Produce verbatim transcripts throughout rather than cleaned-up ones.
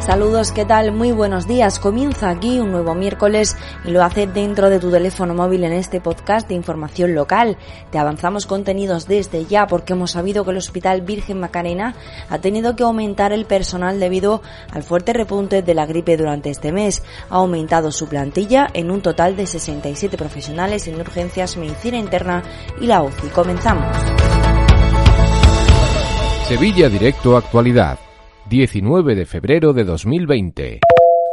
Saludos, ¿qué tal? Muy buenos días. Comienza aquí un nuevo miércoles y lo hace dentro de tu teléfono móvil en este podcast de información local. Te avanzamos contenidos desde ya porque hemos sabido que el Hospital Virgen Macarena ha tenido que aumentar el personal debido al fuerte repunte de la gripe durante este mes. Ha aumentado su plantilla en un total de sesenta y siete profesionales en urgencias, medicina interna y la U C I. Comenzamos. Sevilla Directo Actualidad. diecinueve de febrero de dos mil veinte.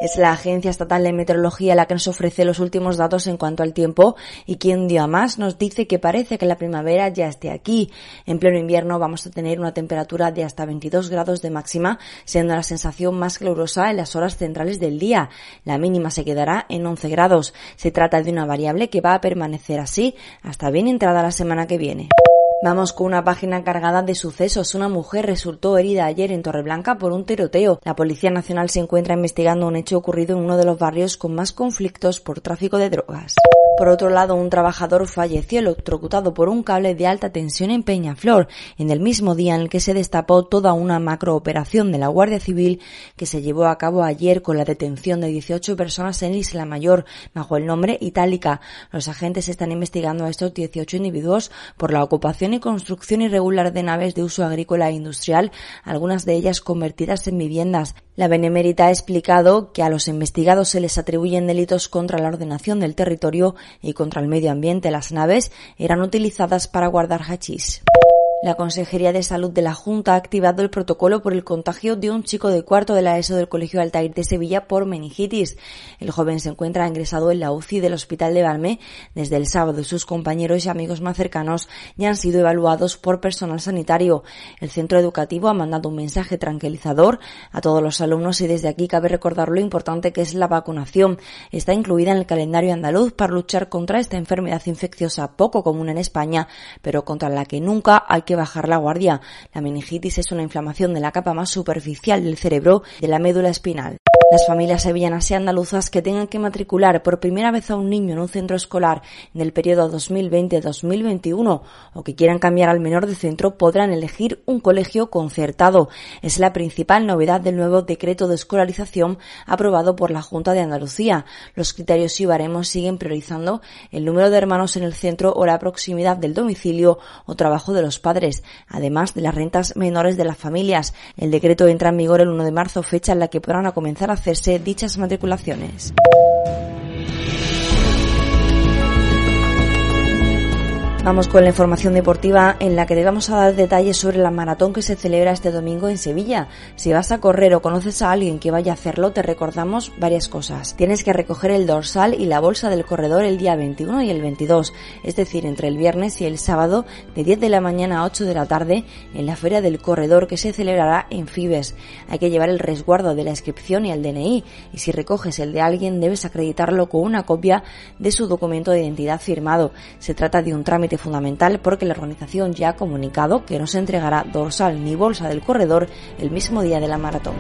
Es la Agencia Estatal de Meteorología la que nos ofrece los últimos datos en cuanto al tiempo y quien dio a más nos dice que parece que la primavera ya esté aquí. En pleno invierno vamos a tener una temperatura de hasta veintidós grados de máxima, siendo la sensación más calurosa en las horas centrales del día. La mínima se quedará en once grados. Se trata de una variable que va a permanecer así hasta bien entrada la semana que viene. Vamos con una página cargada de sucesos. Una mujer resultó herida ayer en Torreblanca por un tiroteo. La Policía Nacional se encuentra investigando un hecho ocurrido en uno de los barrios con más conflictos por tráfico de drogas. Por otro lado, un trabajador falleció electrocutado por un cable de alta tensión en Peñaflor, en el mismo día en el que se destapó toda una macrooperación de la Guardia Civil que se llevó a cabo ayer con la detención de dieciocho personas en Isla Mayor, bajo el nombre Itálica. Los agentes están investigando a estos dieciocho individuos por la ocupación y construcción irregular de naves de uso agrícola e industrial, algunas de ellas convertidas en viviendas. La Benemérita ha explicado que a los investigados se les atribuyen delitos contra la ordenación del territorio y contra el medio ambiente. Las naves eran utilizadas para guardar hachís. La Consejería de Salud de la Junta ha activado el protocolo por el contagio de un chico de cuarto de la ESO del Colegio Altair de Sevilla por meningitis. El joven se encuentra ingresado en la U C I del Hospital de Balme. Desde el sábado sus compañeros y amigos más cercanos ya han sido evaluados por personal sanitario. El centro educativo ha mandado un mensaje tranquilizador a todos los alumnos y desde aquí cabe recordar lo importante que es la vacunación. Está incluida en el calendario andaluz para luchar contra esta enfermedad infecciosa poco común en España, pero contra la que nunca hay que bajar la guardia. La meningitis es una inflamación de la capa más superficial del cerebro, de la médula espinal. Las familias sevillanas y andaluzas que tengan que matricular por primera vez a un niño en un centro escolar en el periodo dos mil veinte a dos mil veintiuno o que quieran cambiar al menor de centro podrán elegir un colegio concertado. Es la principal novedad del nuevo decreto de escolarización aprobado por la Junta de Andalucía. Los criterios y baremos siguen priorizando el número de hermanos en el centro o la proximidad del domicilio o trabajo de los padres, además de las rentas menores de las familias. El decreto entra en vigor el uno de marzo, fecha en la que podrán comenzar a hacerse dichas matriculaciones. Vamos con la información deportiva en la que te vamos a dar detalles sobre la maratón que se celebra este domingo en Sevilla. Si vas a correr o conoces a alguien que vaya a hacerlo, te recordamos varias cosas. Tienes que recoger el dorsal y la bolsa del corredor el día veintiuno y el veintidós, es decir, entre el viernes y el sábado de diez de la mañana a ocho de la tarde en la Feria del Corredor que se celebrará en Fibes. Hay que llevar el resguardo de la inscripción y el D N I y si recoges el de alguien debes acreditarlo con una copia de su documento de identidad firmado. Se trata de un trámite fundamental porque la organización ya ha comunicado que no se entregará dorsal ni bolsa del corredor el mismo día de la maratón.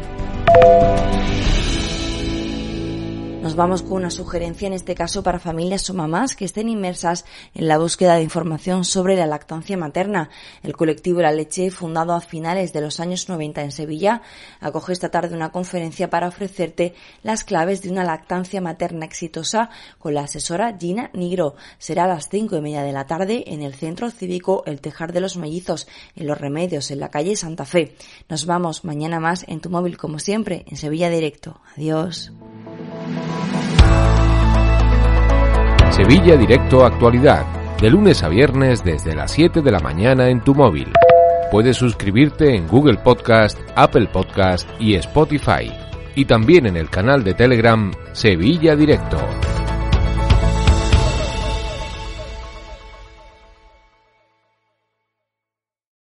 Nos vamos con una sugerencia en este caso para familias o mamás que estén inmersas en la búsqueda de información sobre la lactancia materna. El colectivo La Leche, fundado a finales de los años noventa en Sevilla, acoge esta tarde una conferencia para ofrecerte las claves de una lactancia materna exitosa con la asesora Gina Negro. Será a las cinco y media de la tarde en el Centro Cívico El Tejar de los Mellizos, en Los Remedios, en la calle Santa Fe. Nos vamos mañana más en tu móvil como siempre, en Sevilla Directo. Adiós. Sevilla Directo Actualidad, de lunes a viernes desde las siete de la mañana en tu móvil. Puedes suscribirte en Google Podcast, Apple Podcast y Spotify. Y también en el canal de Telegram Sevilla Directo.